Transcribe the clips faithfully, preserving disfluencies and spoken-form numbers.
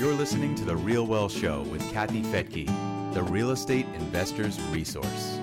You're listening to The Real Wealth Show with Kathy Fetke, the real estate investor's resource.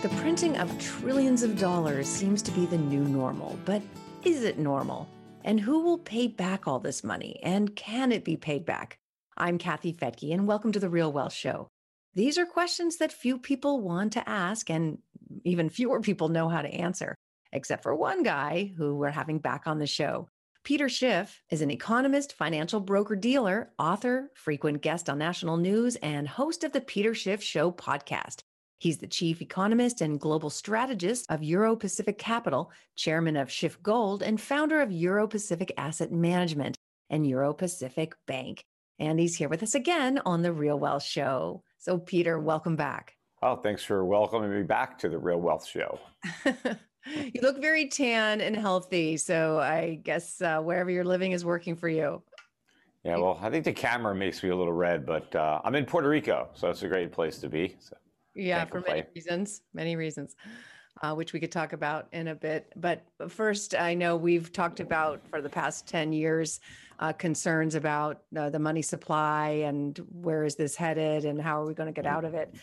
The printing of trillions of dollars seems to be the new normal, but is it normal? And who will pay back all this money? And can it be paid back? I'm Kathy Fetke, and welcome to The Real Wealth Show. These are questions that few people want to ask, and even fewer people know how to answer, except for one guy who we're having back on the show. Peter Schiff is an economist, financial broker-dealer, author, frequent guest on national news, and host of the Peter Schiff Show podcast. He's the chief economist and global strategist of Euro Pacific Capital, chairman of Schiff Gold, and founder of Euro Pacific Asset Management and Euro Pacific Bank. And he's here with us again on The Real Wealth Show. So, Peter, welcome back. Oh, thanks for welcoming me back to The Real Wealth Show. You look very tan and healthy, so I guess uh, wherever you're living is working for you. Yeah, well, I think the camera makes me a little red, but uh, I'm in Puerto Rico, so it's a great place to be. So. Yeah, for many reasons, many reasons, uh, which we could talk about in a bit. But first, I know we've talked about for the past ten years, uh, concerns about uh, the money supply and where is this headed and how are we going to get out of it?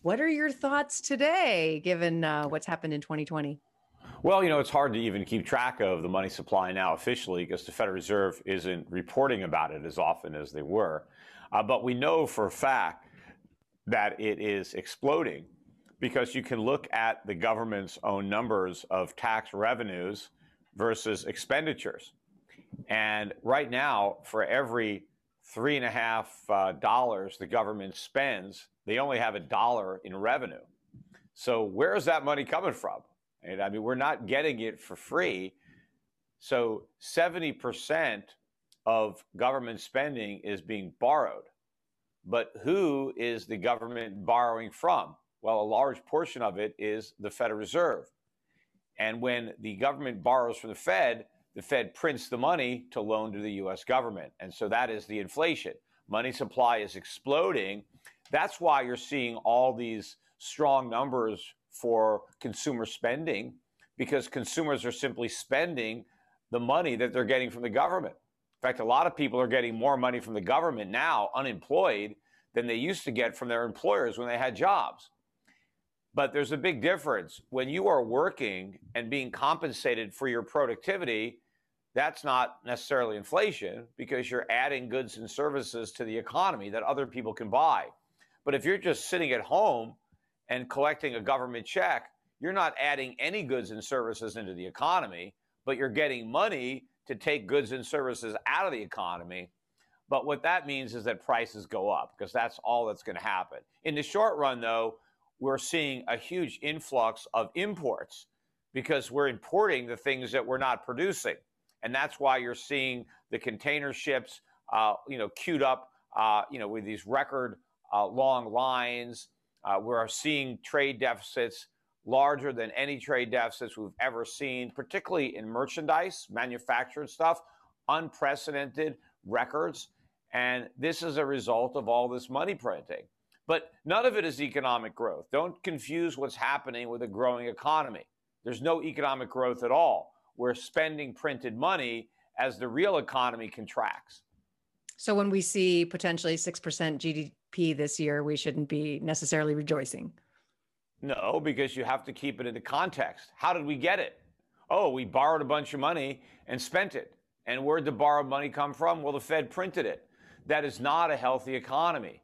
What are your thoughts today, given uh, what's happened in twenty twenty? Well, you know, it's hard to even keep track of the money supply now officially because the Federal Reserve isn't reporting about it as often as they were. Uh, but we know for a fact that it is exploding because you can look at the government's own numbers of tax revenues versus expenditures. And right now, for every three and a half uh, dollars the government spends, they only have a dollar in revenue. So where is that money coming from? And I mean, we're not getting it for free. So seventy percent of government spending is being borrowed. But who is the government borrowing from? Well, a large portion of it is the Federal Reserve. And when the government borrows from the Fed, the Fed prints the money to loan to the U S government. And so that is the inflation. Money supply is exploding. That's why you're seeing all these strong numbers for consumer spending, because consumers are simply spending the money that they're getting from the government. In fact, a lot of people are getting more money from the government now, unemployed, than they used to get from their employers when they had jobs. But there's a big difference. When you are working and being compensated for your productivity, that's not necessarily inflation because you're adding goods and services to the economy that other people can buy. But if you're just sitting at home and collecting a government check, you're not adding any goods and services into the economy, but you're getting money to take goods and services out of the economy. But what that means is that prices go up because that's all that's going to happen. In the short run, though, we're seeing a huge influx of imports because we're importing the things that we're not producing. And that's why you're seeing the container ships, uh, you know, queued up, uh, you know, with these record uh, long lines. Uh, we're seeing trade deficits larger than any trade deficits we've ever seen, particularly in merchandise, manufactured stuff, unprecedented records. And this is a result of all this money printing. But none of it is economic growth. Don't confuse what's happening with a growing economy. There's no economic growth at all. We're spending printed money as the real economy contracts. So when we see potentially six percent G D P this year, we shouldn't be necessarily rejoicing. No, because you have to keep it into context. How did we get it? Oh, we borrowed a bunch of money and spent it. And where did the borrowed money come from? Well, the Fed printed it. That is not a healthy economy.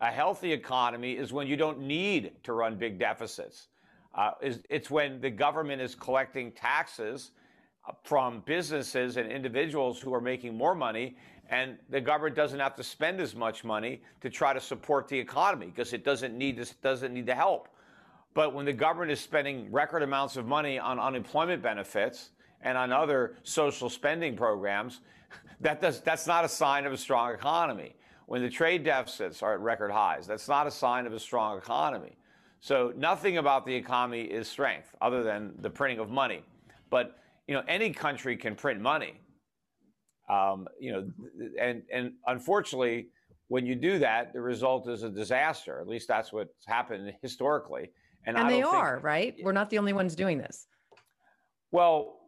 A healthy economy is when you don't need to run big deficits. Uh, it's when the government is collecting taxes from businesses and individuals who are making more money, and the government doesn't have to spend as much money to try to support the economy because it doesn't need this, doesn't need the help. But when the government is spending record amounts of money on unemployment benefits and on other social spending programs, that does, that's not a sign of a strong economy. When the trade deficits are at record highs, that's not a sign of a strong economy. So nothing about the economy is strength other than the printing of money. But, you know, any country can print money. Um, you know, and, and unfortunately, when you do that, the result is a disaster. At least that's what's happened historically. And, and I they don't are, think, right? We're not the only ones doing this. Well,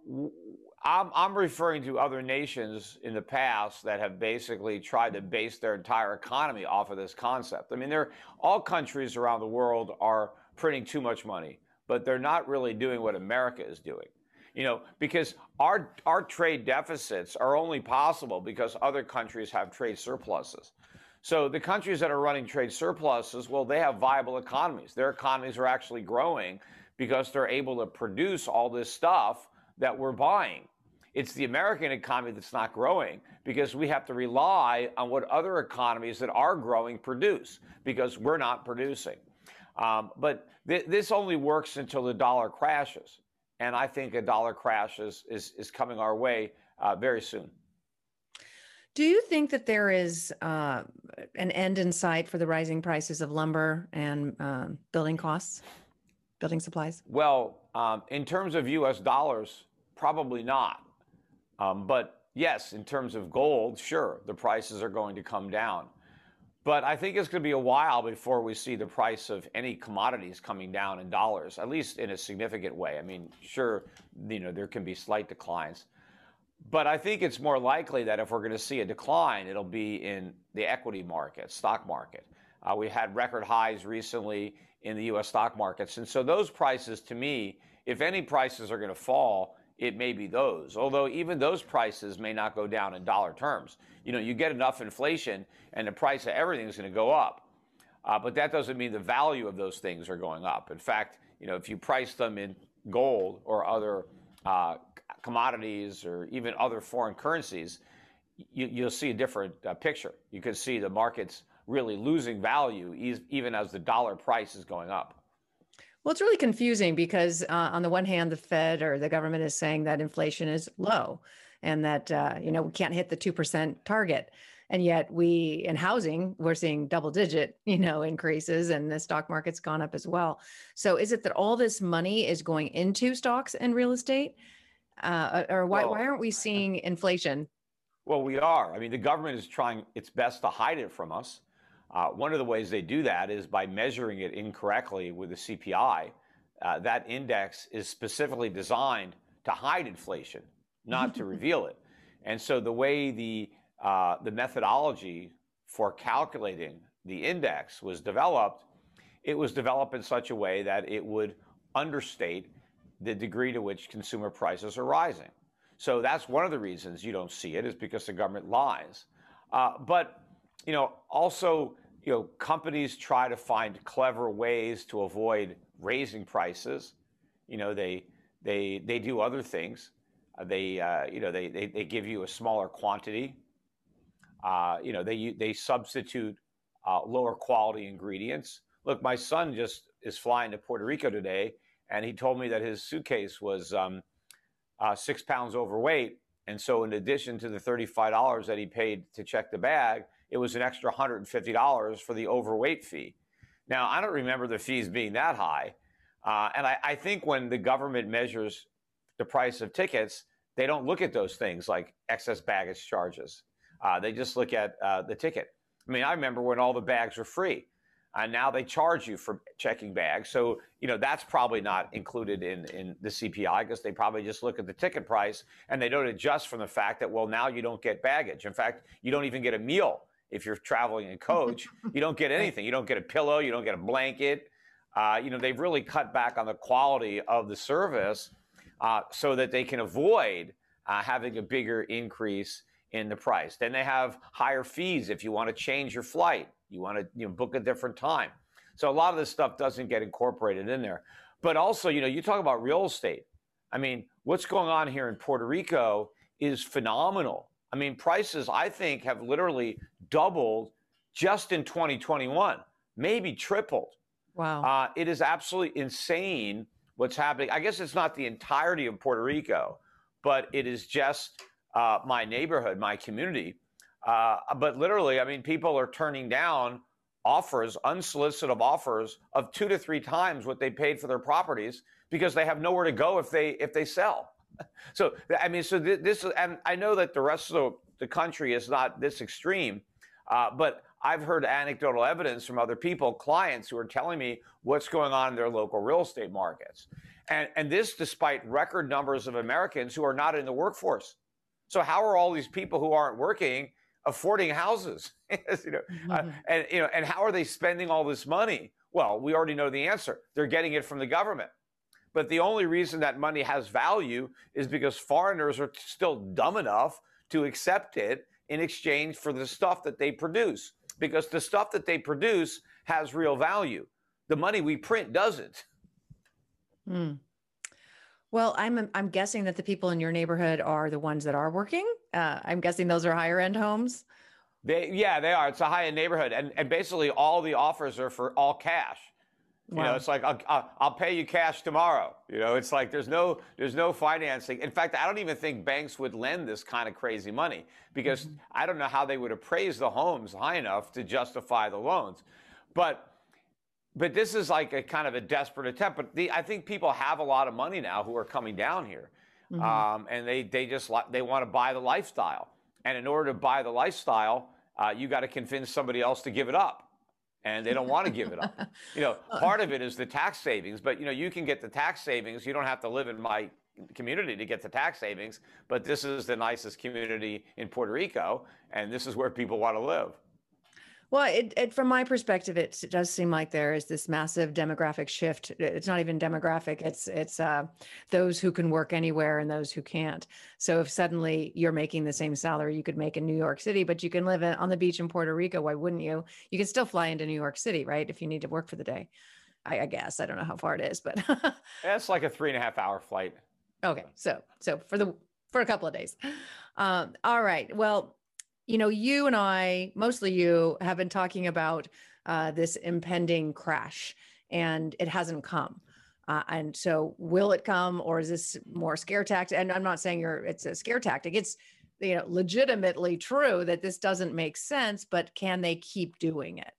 I'm, I'm referring to other nations in the past that have basically tried to base their entire economy off of this concept. I mean, they're, all countries around the world are printing too much money, but they're not really doing what America is doing. You know, because our, our trade deficits are only possible because other countries have trade surpluses. So the countries that are running trade surpluses, well, they have viable economies. Their economies are actually growing because they're able to produce all this stuff that we're buying. It's the American economy that's not growing because we have to rely on what other economies that are growing produce because we're not producing. Um, but th this only works until the dollar crashes. And I think a dollar crash is, is, is coming our way uh, very soon. Do you think that there is uh, an end in sight for the rising prices of lumber and um, building costs, building supplies? Well, um, in terms of U S dollars, probably not. Um, but yes, in terms of gold, sure, the prices are going to come down. But I think it's going to be a while before we see the price of any commodities coming down in dollars, at least in a significant way. I mean, sure, you know, there can be slight declines. But I think it's more likely that if we're going to see a decline, it'll be in the equity market, stock market. Uh, we had record highs recently in the U S stock markets. And so those prices, to me, if any prices are going to fall, it may be those, although even those prices may not go down in dollar terms. You know, you get enough inflation and the price of everything is going to go up. Uh, but that doesn't mean the value of those things are going up. In fact, you know, if you price them in gold or other uh, commodities or even other foreign currencies, you, you'll see a different uh, picture. You can see the market's really losing value e- even as the dollar price is going up. Well, it's really confusing because uh, on the one hand, the Fed or the government is saying that inflation is low and that, uh, you know, we can't hit the two percent target. And yet we, in housing, we're seeing double digit, you know, increases, and the stock market's gone up as well. So is it that all this money is going into stocks and real estate? Uh, or why, well, why aren't we seeing inflation? Well, we are. I mean, the government is trying its best to hide it from us. Uh, one of the ways they do that is by measuring it incorrectly with the C P I. Uh, that index is specifically designed to hide inflation, not to reveal it. And so the way the, uh, the methodology for calculating the index was developed, it was developed in such a way that it would understate the degree to which consumer prices are rising. So that's one of the reasons you don't see it, is because the government lies. Uh, but, you know, also, you know, companies try to find clever ways to avoid raising prices. You know, they they they do other things. Uh, they uh, you know they, they they give you a smaller quantity. Uh, you know, they they substitute uh, lower quality ingredients. Look, my son just is flying to Puerto Rico today, and he told me that his suitcase was um, uh, six pounds overweight, and so in addition to the thirty-five dollars that he paid to check the bag, it was an extra one hundred fifty dollars for the overweight fee. Now, I don't remember the fees being that high. Uh, and I, I think when the government measures the price of tickets, they don't look at those things like excess baggage charges. Uh, they just look at uh, the ticket. I mean, I remember when all the bags were free. And uh, now they charge you for checking bags. So, you know, that's probably not included in, in the C P I because they probably just look at the ticket price and they don't adjust from the fact that, well, now you don't get baggage. In fact, you don't even get a meal. If you're traveling in coach, you don't get anything. You don't get a pillow. You don't get a blanket. Uh, you know, they've really cut back on the quality of the service uh, so that they can avoid uh, having a bigger increase in the price. Then they have higher fees if you want to change your flight. You want to you know, book a different time. So a lot of this stuff doesn't get incorporated in there. But also, you know, you talk about real estate. I mean, what's going on here in Puerto Rico is phenomenal. I mean, prices, I think, have literally doubled just in twenty twenty-one, maybe tripled. Wow. Uh, it is absolutely insane what's happening. I guess it's not the entirety of Puerto Rico, but it is just uh, my neighborhood, my community. Uh, but literally, I mean, people are turning down offers, unsolicited offers of two to three times what they paid for their properties because they have nowhere to go if they if they sell. So, I mean, so this, and I know that the rest of the country is not this extreme, uh, but I've heard anecdotal evidence from other people, clients who are telling me what's going on in their local real estate markets. And, and this despite record numbers of Americans who are not in the workforce. So how are all these people who aren't working affording houses? you know, mm-hmm. uh, and, you know, and how are they spending all this money? Well, we already know the answer. They're getting it from the government. But the only reason that money has value is because foreigners are still dumb enough to accept it in exchange for the stuff that they produce, because the stuff that they produce has real value. The money we print doesn't. Mm. Well, I'm I'm guessing that the people in your neighborhood are the ones that are working. Uh, I'm guessing those are higher end homes. They, yeah, they are. It's a high end neighborhood, and and basically all the offers are for all cash. Wow. You know, it's like I'll, I'll I'll pay you cash tomorrow. You know, it's like there's no there's no financing. In fact, I don't even think banks would lend this kind of crazy money because mm-hmm. I don't know how they would appraise the homes high enough to justify the loans, but. But this is like a kind of a desperate attempt. But the, I think people have a lot of money now who are coming down here, mm-hmm. um, and they they just they want to buy the lifestyle. And in order to buy the lifestyle, uh, you got to convince somebody else to give it up, and they don't want to give it up. You know, part of it is the tax savings. But you know, you can get the tax savings. You don't have to live in my community to get the tax savings. But this is the nicest community in Puerto Rico, and this is where people want to live. Well, it, it, from my perspective, it does seem like there is this massive demographic shift. It's not even demographic. It's it's uh, those who can work anywhere and those who can't. So if suddenly you're making the same salary you could make in New York City, but you can live in, on the beach in Puerto Rico, why wouldn't you? You can still fly into New York City, right? If you need to work for the day, I, I guess. I don't know how far it is, but. That's like a three and a half hour flight. Okay. So, so for the, for a couple of days. Um, all right. Well, you know, you and I, mostly you, have been talking about uh, this impending crash, and it hasn't come. Uh, and so, will it come, or is this more scare tactic? And I'm not saying you're it's a scare tactic. It's you know legitimately true that this doesn't make sense, but can they keep doing it?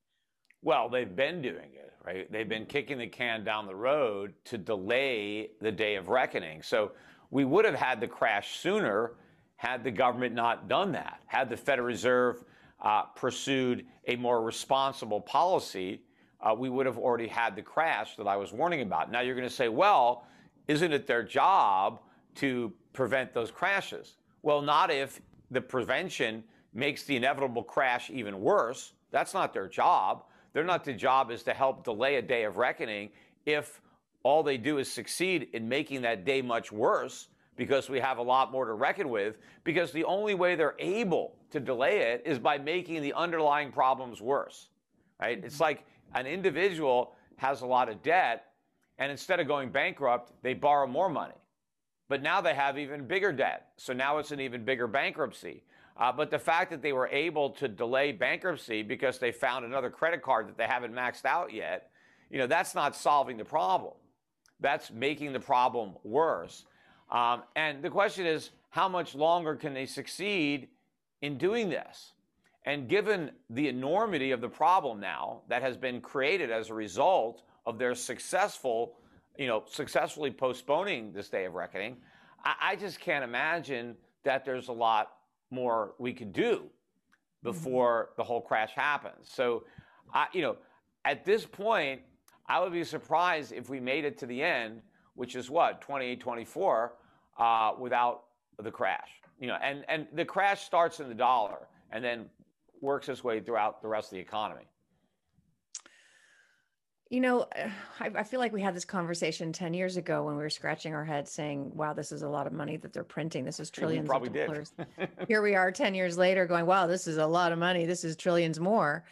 Well, they've been doing it, right? They've been kicking the can down the road to delay the day of reckoning. So we would have had the crash sooner. Had the government not done that, had the Federal Reserve uh, pursued a more responsible policy, uh, we would have already had the crash that I was warning about. Now you're going to say, well, isn't it their job to prevent those crashes? Well, not if the prevention makes the inevitable crash even worse. That's not their job. They're not the job is to help delay a day of reckoning if all they do is succeed in making that day much worse. Because we have a lot more to reckon with, because the only way they're able to delay it is by making the underlying problems worse, right? Mm-hmm. It's like an individual has a lot of debt, and instead of going bankrupt, they borrow more money. But now they have even bigger debt, so now it's an even bigger bankruptcy. Uh, but the fact that they were able to delay bankruptcy because they found another credit card that they haven't maxed out yet, you know, that's not solving the problem. That's making the problem worse. Um, and the question is, how much longer can they succeed in doing this? And given the enormity of the problem now that has been created as a result of their successful, you know, successfully postponing this day of reckoning, I, I just can't imagine that there's a lot more we could do before mm-hmm. the whole crash happens. So, I, you know, at this point, I would be surprised if we made it to the end, which is what, twenty-eight twenty-four. Uh, without the crash, you know, and, and the crash starts in the dollar and then works its way throughout the rest of the economy. You know, I, I feel like we had this conversation ten years ago when we were scratching our heads saying, wow, this is a lot of money that they're printing. This is trillions of dollars. Here we are ten years later going, wow, this is a lot of money. This is trillions more.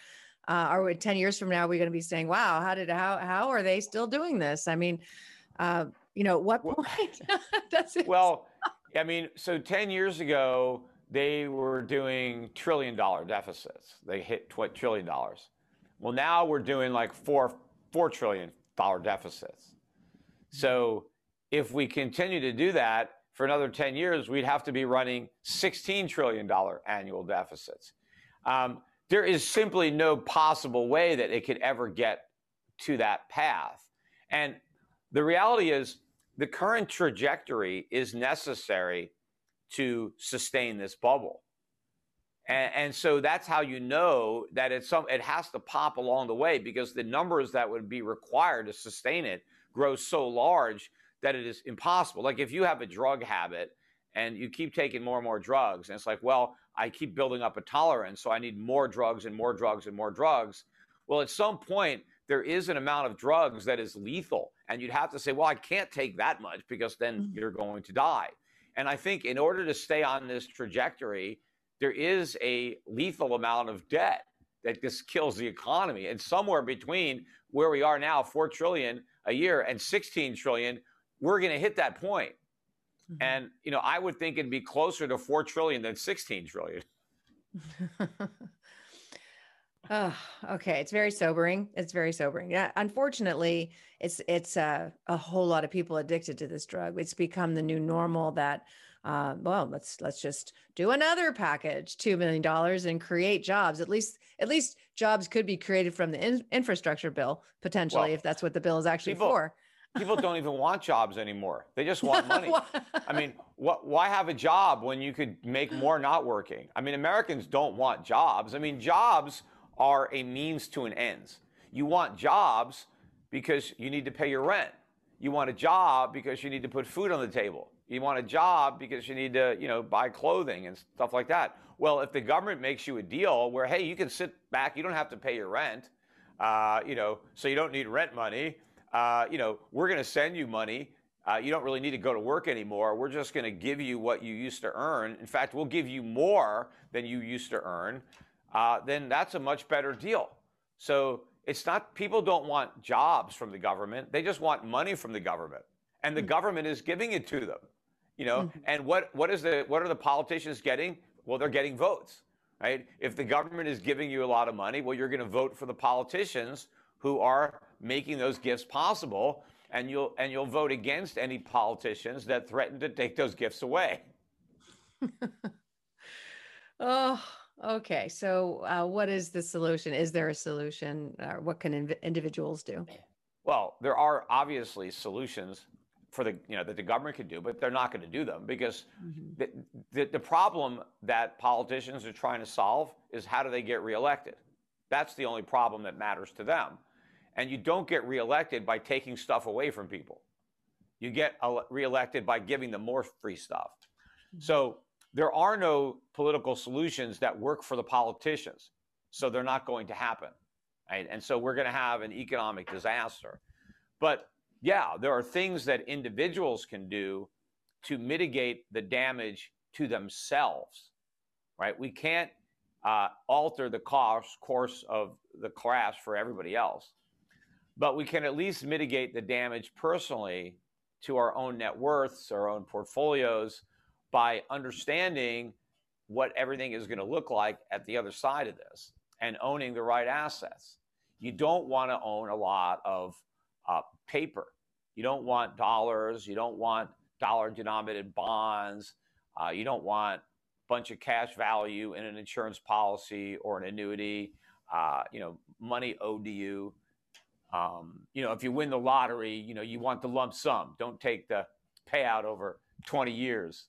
Uh, are we, ten years from now, we're going to be saying, wow, how did, how, how are they still doing this? I mean, uh, you know, at what point does it? Well, I mean, so ten years ago, they were doing trillion dollar deficits. They hit trillion dollars. Well, now we're doing like four, four trillion dollar deficits. So if we continue to do that for another ten years, we'd have to be running sixteen trillion dollar annual deficits. Um, there is simply no possible way that it could ever get to that path. And the reality is the current trajectory is necessary to sustain this bubble. And, and so that's how you know that it's some, it has to pop along the way because the numbers that would be required to sustain it grow so large that it is impossible. Like if you have a drug habit and you keep taking more and more drugs, and it's like, well, I keep building up a tolerance, so I need more drugs and more drugs and more drugs. Well, at some point, there is an amount of drugs that is lethal, and you'd have to say, well, I can't take that much because then you're going to die. And I think in order to stay on this trajectory, there is a lethal amount of debt that just kills the economy. And somewhere between where we are now, four trillion dollars a year and sixteen trillion dollars, we're going to hit that point. Mm-hmm. And, you know, I would think it'd be closer to four trillion dollars than sixteen trillion dollars. Oh, okay. It's very sobering. It's very sobering. Yeah. Unfortunately, it's, it's uh, a whole lot of people addicted to this drug. It's become the new normal that, uh, well, let's, let's just do another package, two million dollars and create jobs. At least, at least jobs could be created from the in- infrastructure bill, potentially, well, if that's what the bill is actually people, for. People don't even want jobs anymore. They just want money. I mean, what, why have a job when you could make more not working? I mean, Americans don't want jobs. I mean, jobs are a means to an end. You want jobs because you need to pay your rent. You want a job because you need to put food on the table. You want a job because you need to, you know, buy clothing and stuff like that. Well, if the government makes you a deal where, hey, you can sit back, you don't have to pay your rent, uh, you know, so you don't need rent money. Uh, you know, we're gonna send you money. Uh, you don't really need to go to work anymore. We're just gonna give you what you used to earn. In fact, we'll give you more than you used to earn. Uh, then that's a much better deal. So it's not, people don't want jobs from the government. They just want money from the government, and the mm-hmm. government is giving it to them, you know, mm-hmm. and what, what is the, what are the politicians getting? Well, they're getting votes, right? If the government is giving you a lot of money, well, you're going to vote for the politicians who are making those gifts possible, and you'll, and you'll vote against any politicians that threaten to take those gifts away. Oh, okay. So uh, what is the solution? Is there a solution? Uh, what can inv- individuals do? Well, there are obviously solutions for the, you know, that the government could do, but they're not going to do them because mm-hmm. the, the, the problem that politicians are trying to solve is how do they get reelected? That's the only problem that matters to them. And you don't get reelected by taking stuff away from people. You get reelected by giving them more free stuff. Mm-hmm. So there are no political solutions that work for the politicians, so they're not going to happen, right? And so we're going to have an economic disaster. But yeah, there are things that individuals can do to mitigate the damage to themselves, right? We can't uh, alter the course, course of the crash for everybody else, but we can at least mitigate the damage personally to our own net worths, our own portfolios, by understanding what everything is going to look like at the other side of this and owning the right assets. You don't want to own a lot of uh, paper. You don't want dollars. You don't want dollar-denominated bonds. Uh, you don't want a bunch of cash value in an insurance policy or an annuity, uh, you know, money owed to you. Um, you know, if you win the lottery, you know, you want the lump sum. Don't take the payout over twenty years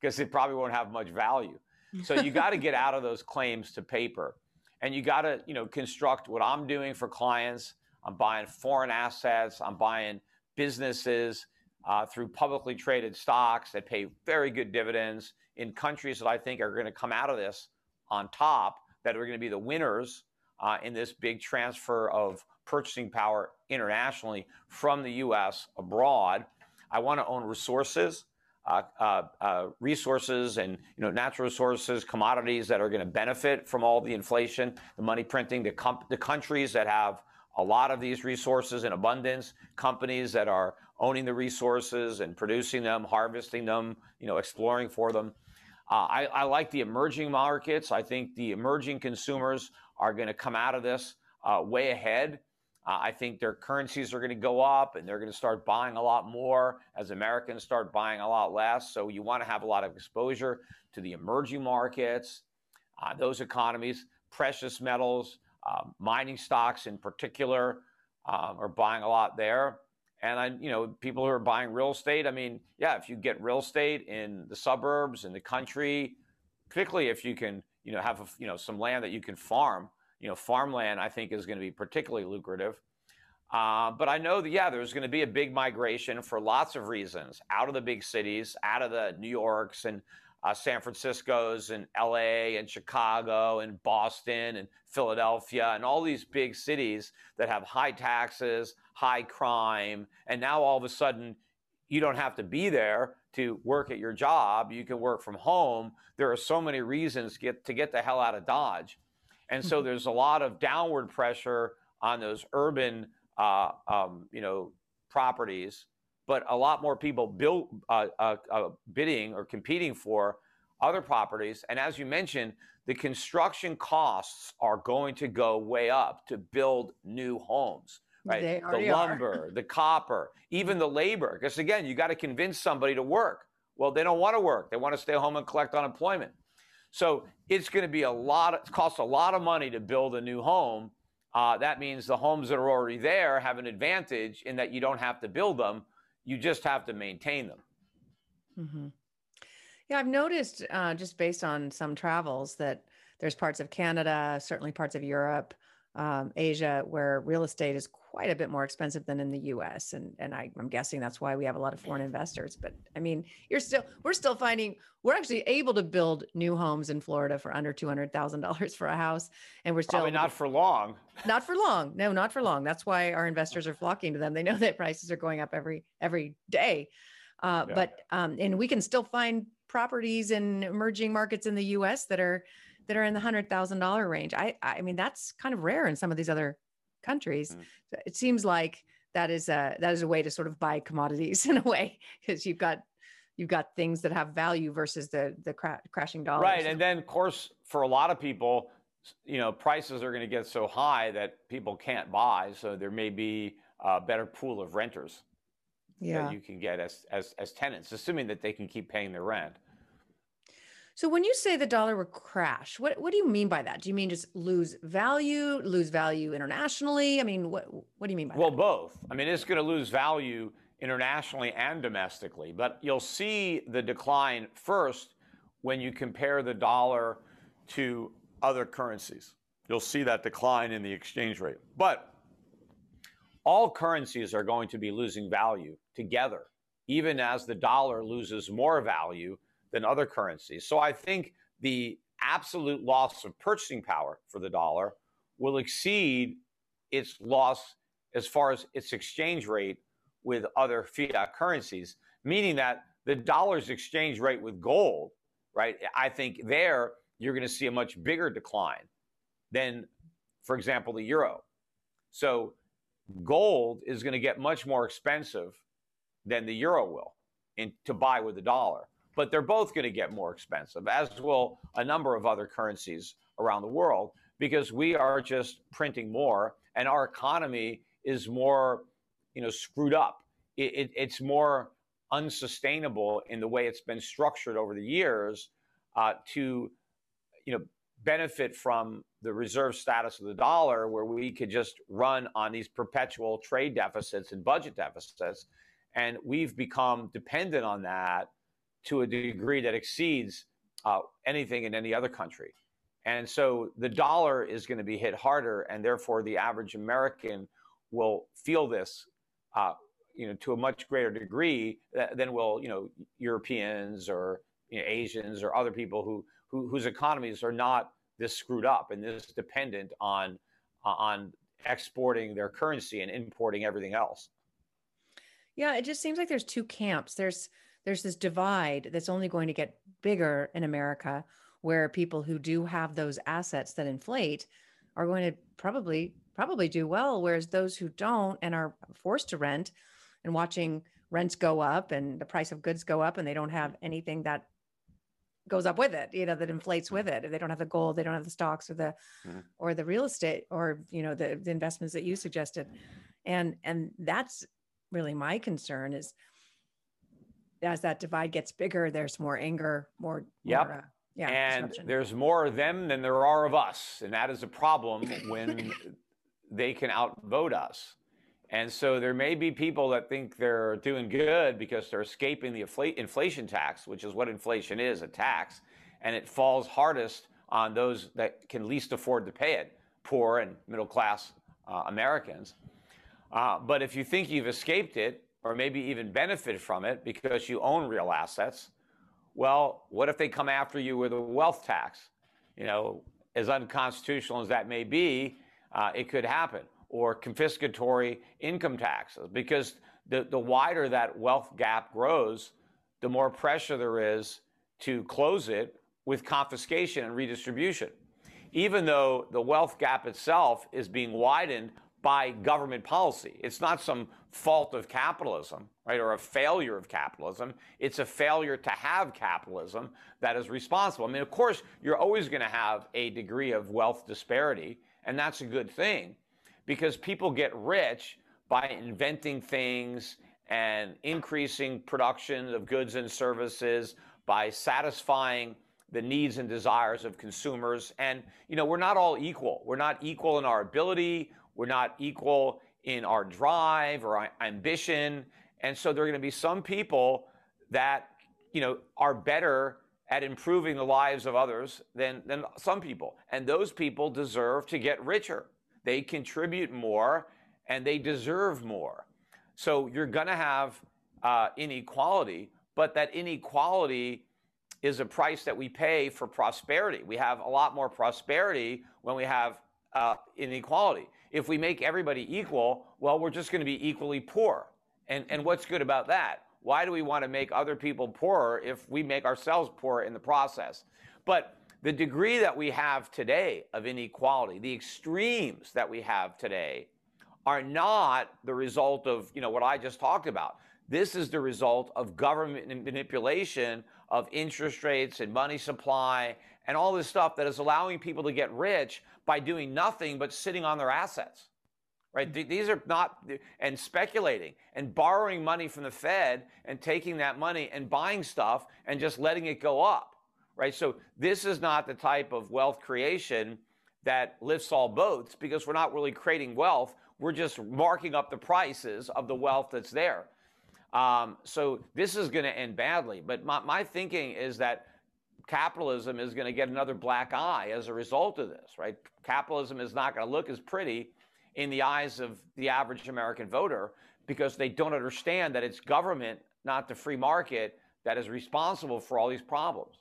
because it probably won't have much value. So you got to get out of those claims to paper, and you got to, you know, construct what I'm doing for clients. I'm buying foreign assets. I'm buying businesses uh, through publicly traded stocks that pay very good dividends in countries that I think are going to come out of this on top, that are going to be the winners uh, in this big transfer of purchasing power internationally from the U S abroad. I want to own resources, uh, uh, uh, resources and, you know, natural resources, commodities that are going to benefit from all the inflation, the money printing, the, com- the countries that have a lot of these resources in abundance, companies that are owning the resources and producing them, harvesting them, you know, exploring for them. Uh, I, I like the emerging markets. I think the emerging consumers are going to come out of this uh, way ahead. Uh, I think their currencies are going to go up, and they're going to start buying a lot more as Americans start buying a lot less. So you want to have a lot of exposure to the emerging markets, uh, those economies, precious metals, uh, mining stocks in particular um, are buying a lot there. And, I, you know, people who are buying real estate, I mean, yeah, if you get real estate in the suburbs, in the country, particularly if you can, you know, have, a, you know, some land that you can farm, you know, farmland, I think, is going to be particularly lucrative. Uh, but I know that, yeah, there's going to be a big migration for lots of reasons, out of the big cities, out of the New Yorks and uh, San Franciscos and L A and Chicago and Boston and Philadelphia and all these big cities that have high taxes, high crime. And now all of a sudden, you don't have to be there to work at your job. You can work from home. There are so many reasons to get, to get the hell out of Dodge. And so there's a lot of downward pressure on those urban Uh, um, you know, properties, but a lot more people build, uh, uh, uh, bidding or competing for other properties. And as you mentioned, the construction costs are going to go way up to build new homes, right? They already the lumber, are. the copper, even the labor. Because again, you got to convince somebody to work. Well, they don't want to work. They want to stay home and collect unemployment. So it's going to be a lot, it costs a lot of money to build a new home. Uh, that means the homes that are already there have an advantage in that you don't have to build them. You just have to maintain them. Mm-hmm. Yeah, I've noticed uh, just based on some travels that there's parts of Canada, certainly parts of Europe, um, Asia, where real estate is quite a bit more expensive than in the U S. And, and I, I'm guessing that's why we have a lot of foreign investors. But I mean, you're still, we're still finding, we're actually able to build new homes in Florida for under two hundred thousand dollars for a house. And we're still- Probably not for long. Not for long. No, not for long. That's why our investors are flocking to them. They know that prices are going up every, every day. Uh, yeah. But, um, and we can still find properties in emerging markets in the U S that are, that are in the one hundred thousand dollars range. I, I mean, that's kind of rare in some of these other countries. Mm. So it seems like that is a that is a way to sort of buy commodities in a way, because you've got you've got things that have value versus the the cra crashing dollar. Right, and then of course for a lot of people, you know, prices are going to get so high that people can't buy, so there may be a better pool of renters yeah. that you can get as as as tenants, assuming that they can keep paying their rent. So when you say the dollar will crash, what, what do you mean by that? Do you mean just lose value, lose value internationally? I mean, what, what do you mean by well, that? Well, both. I mean, it's going to lose value internationally and domestically, but you'll see the decline first when you compare the dollar to other currencies. You'll see that decline in the exchange rate. But all currencies are going to be losing value together, even as the dollar loses more value than other currencies. So I think the absolute loss of purchasing power for the dollar will exceed its loss as far as its exchange rate with other fiat currencies, meaning that the dollar's exchange rate with gold, right? I think there you're going to see a much bigger decline than, for example, the euro. So gold is going to get much more expensive than the euro will in, to buy with the dollar. But they're both going to get more expensive, as will a number of other currencies around the world, because we are just printing more, and our economy is more, you know, screwed up. It, it, it's more unsustainable in the way it's been structured over the years uh, to, you know, benefit from the reserve status of the dollar, where we could just run on these perpetual trade deficits and budget deficits, and we've become dependent on that to a degree that exceeds uh, anything in any other country. And so the dollar is going to be hit harder, and therefore the average American will feel this uh, you know, to a much greater degree than will you know, Europeans or you know, Asians or other people who, who, whose economies are not this screwed up and this dependent on, on exporting their currency and importing everything else. Yeah, it just seems like there's two camps. There's There's this divide that's only going to get bigger in America, where people who do have those assets that inflate are going to probably probably do well, whereas those who don't and are forced to rent and watching rents go up and the price of goods go up, and they don't have anything that goes up with it, you know, that inflates with it. If they don't have the gold, they don't have the stocks or the mm-hmm. or the real estate or you know the, the investments that you suggested, and and that's really my concern is. As that divide gets bigger, there's more anger, more, yep. more uh, yeah, and disruption. There's more of them than there are of us. And that is a problem when they can outvote us. And so there may be people that think they're doing good because they're escaping the infl inflation tax, which is what inflation is, a tax. And it falls hardest on those that can least afford to pay it, poor and middle-class uh, Americans. Uh, but if you think you've escaped it, or maybe even benefited from it because you own real assets, well, what if they come after you with a wealth tax? You know, as unconstitutional as that may be, uh, it could happen. Or confiscatory income taxes, because the, the wider that wealth gap grows, the more pressure there is to close it with confiscation and redistribution. Even though the wealth gap itself is being widened by government policy. It's not some fault of capitalism, right, or a failure of capitalism. It's a failure to have capitalism that is responsible. I mean, of course, you're always going to have a degree of wealth disparity, and that's a good thing, because people get rich by inventing things and increasing production of goods and services, by satisfying the needs and desires of consumers. And, you know, we're not all equal. We're not equal in our ability. We're not equal in our drive or our ambition. And so there are going to be some people that, you know, are better at improving the lives of others than, than some people. And those people deserve to get richer. They contribute more and they deserve more. So you're going to have uh, inequality, but that inequality is a price that we pay for prosperity. We have a lot more prosperity when we have uh, inequality. If we make everybody equal, well, we're just going to be equally poor. And, and what's good about that? Why do we want to make other people poorer if we make ourselves poorer in the process? But the degree that we have today of inequality, the extremes that we have today, are not the result of, you know, what I just talked about. This is the result of government manipulation of interest rates and money supply and all this stuff that is allowing people to get rich by doing nothing but sitting on their assets, right? These are not, and speculating and borrowing money from the Fed and taking that money and buying stuff and just letting it go up, right? So this is not the type of wealth creation that lifts all boats, because we're not really creating wealth. We're just marking up the prices of the wealth that's there. Um, so this is going to end badly. But my, my thinking is that capitalism is going to get another black eye as a result of this, right? Capitalism is not going to look as pretty in the eyes of the average American voter, because they don't understand that it's government, not the free market, that is responsible for all these problems.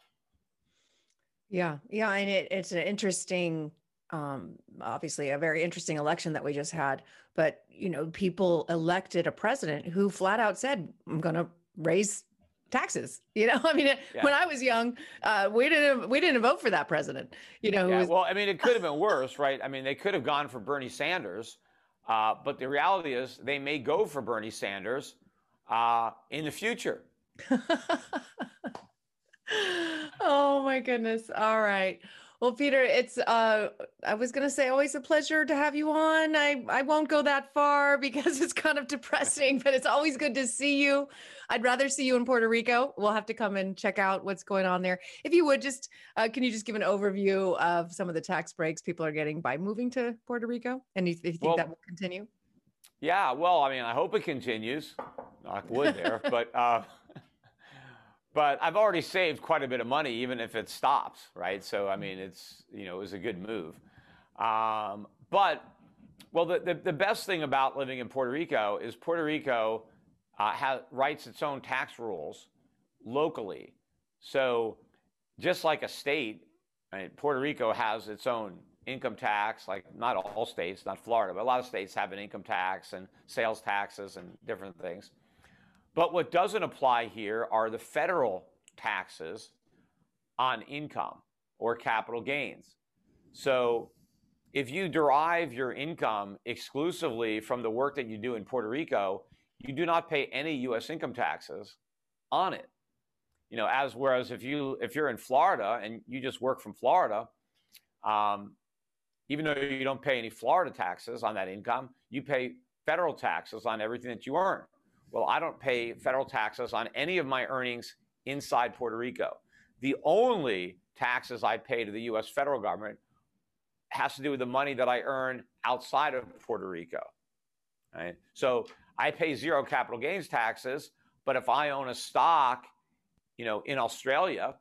Yeah. Yeah. And it, it's an interesting, um, obviously a very interesting election that we just had, but, you know, people elected a president who flat out said, I'm going to raise taxes. You know, I mean, yeah. When I was young, uh, we didn't, we didn't vote for that president, you know. Yeah. Was... Well, I mean, it could have been worse, right? I mean, they could have gone for Bernie Sanders, uh, but the reality is they may go for Bernie Sanders, uh, in the future. Oh my goodness. All right. Well, Peter, it's, uh, I was going to say always a pleasure to have you on. I, I won't go that far because it's kind of depressing, but it's always good to see you. I'd rather see you in Puerto Rico. We'll have to come and check out what's going on there. If you would just, uh, can you just give an overview of some of the tax breaks people are getting by moving to Puerto Rico? And you, you think well, that will continue? Yeah, well, I mean, I hope it continues. Knock wood there, but, uh, But I've already saved quite a bit of money, even if it stops, right? So, I mean, it's, you know, it was a good move. Um, but, well, the, the, the best thing about living in Puerto Rico is Puerto Rico uh, has, writes its own tax rules locally. So just like a state, I mean, Puerto Rico has its own income tax, like not all states, not Florida, but a lot of states have an income tax and sales taxes and different things. But what doesn't apply here are the federal taxes on income or capital gains. So if you derive your income exclusively from the work that you do in Puerto Rico, you do not pay any U S income taxes on it. You know, as whereas if you if you're in Florida and you just work from Florida, um, even though you don't pay any Florida taxes on that income, you pay federal taxes on everything that you earn. Well, I don't pay federal taxes on any of my earnings inside Puerto Rico. The only taxes I pay to the U S federal government has to do with the money that I earn outside of Puerto Rico. Right? So I pay zero capital gains taxes, but if I own a stock, you know, in Australia,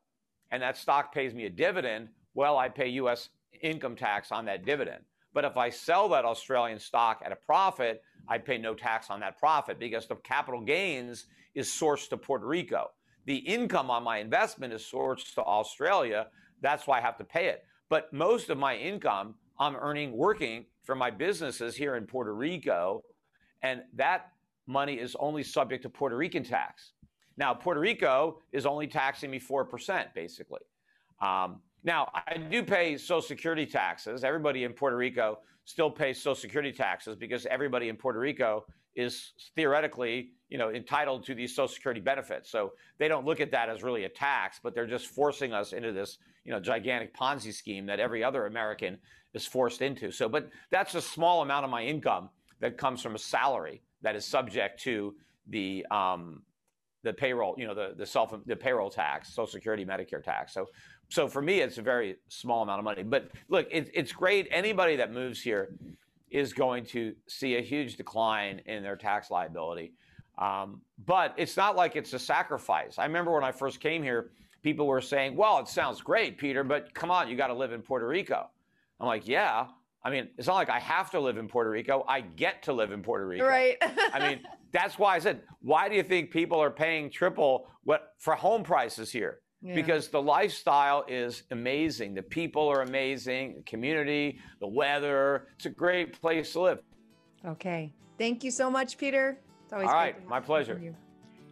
and that stock pays me a dividend, well, I pay U S income tax on that dividend. But if I sell that Australian stock at a profit, I pay no tax on that profit because the capital gains is sourced to Puerto Rico. The income on my investment is sourced to Australia. That's why I have to pay it. But most of my income I'm earning working for my businesses here in Puerto Rico, and that money is only subject to Puerto Rican tax. Now, Puerto Rico is only taxing me four percent, basically. Um, now, I do pay Social Security taxes. Everybody in Puerto Rico still pays Social Security taxes because everybody in Puerto Rico is theoretically, you know, entitled to these Social Security benefits. So they don't look at that as really a tax, but they're just forcing us into this, you know, gigantic Ponzi scheme that every other American is forced into. So, but that's a small amount of my income that comes from a salary that is subject to the um, the payroll, you know, the the self the payroll tax, Social Security, Medicare tax. So, so for me, it's a very small amount of money. But look, it, it's great. Anybody that moves here is going to see a huge decline in their tax liability. Um, but it's not like it's a sacrifice. I remember when I first came here, people were saying, well, it sounds great, Peter, but come on, you got to live in Puerto Rico. I'm like, yeah. I mean, it's not like I have to live in Puerto Rico. I get to live in Puerto Rico. Right. I mean, that's why I said, why do you think people are paying triple what for home prices here? Yeah. Because the lifestyle is amazing. The people are amazing, the community, the weather. It's a great place to live. Okay. Thank you so much, Peter. It's always All right. Great to My pleasure. You.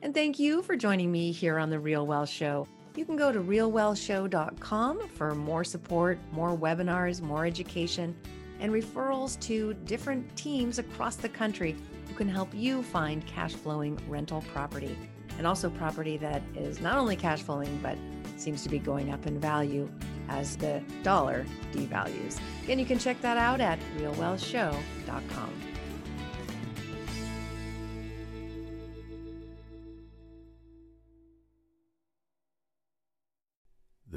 And thank you for joining me here on The Real Wealth Show. You can go to real wealth show dot com for more support, more webinars, more education, and referrals to different teams across the country who can help you find cash flowing rental property, and also property that is not only cash flowing, but seems to be going up in value as the dollar devalues. And you can check that out at real wealth show dot com. The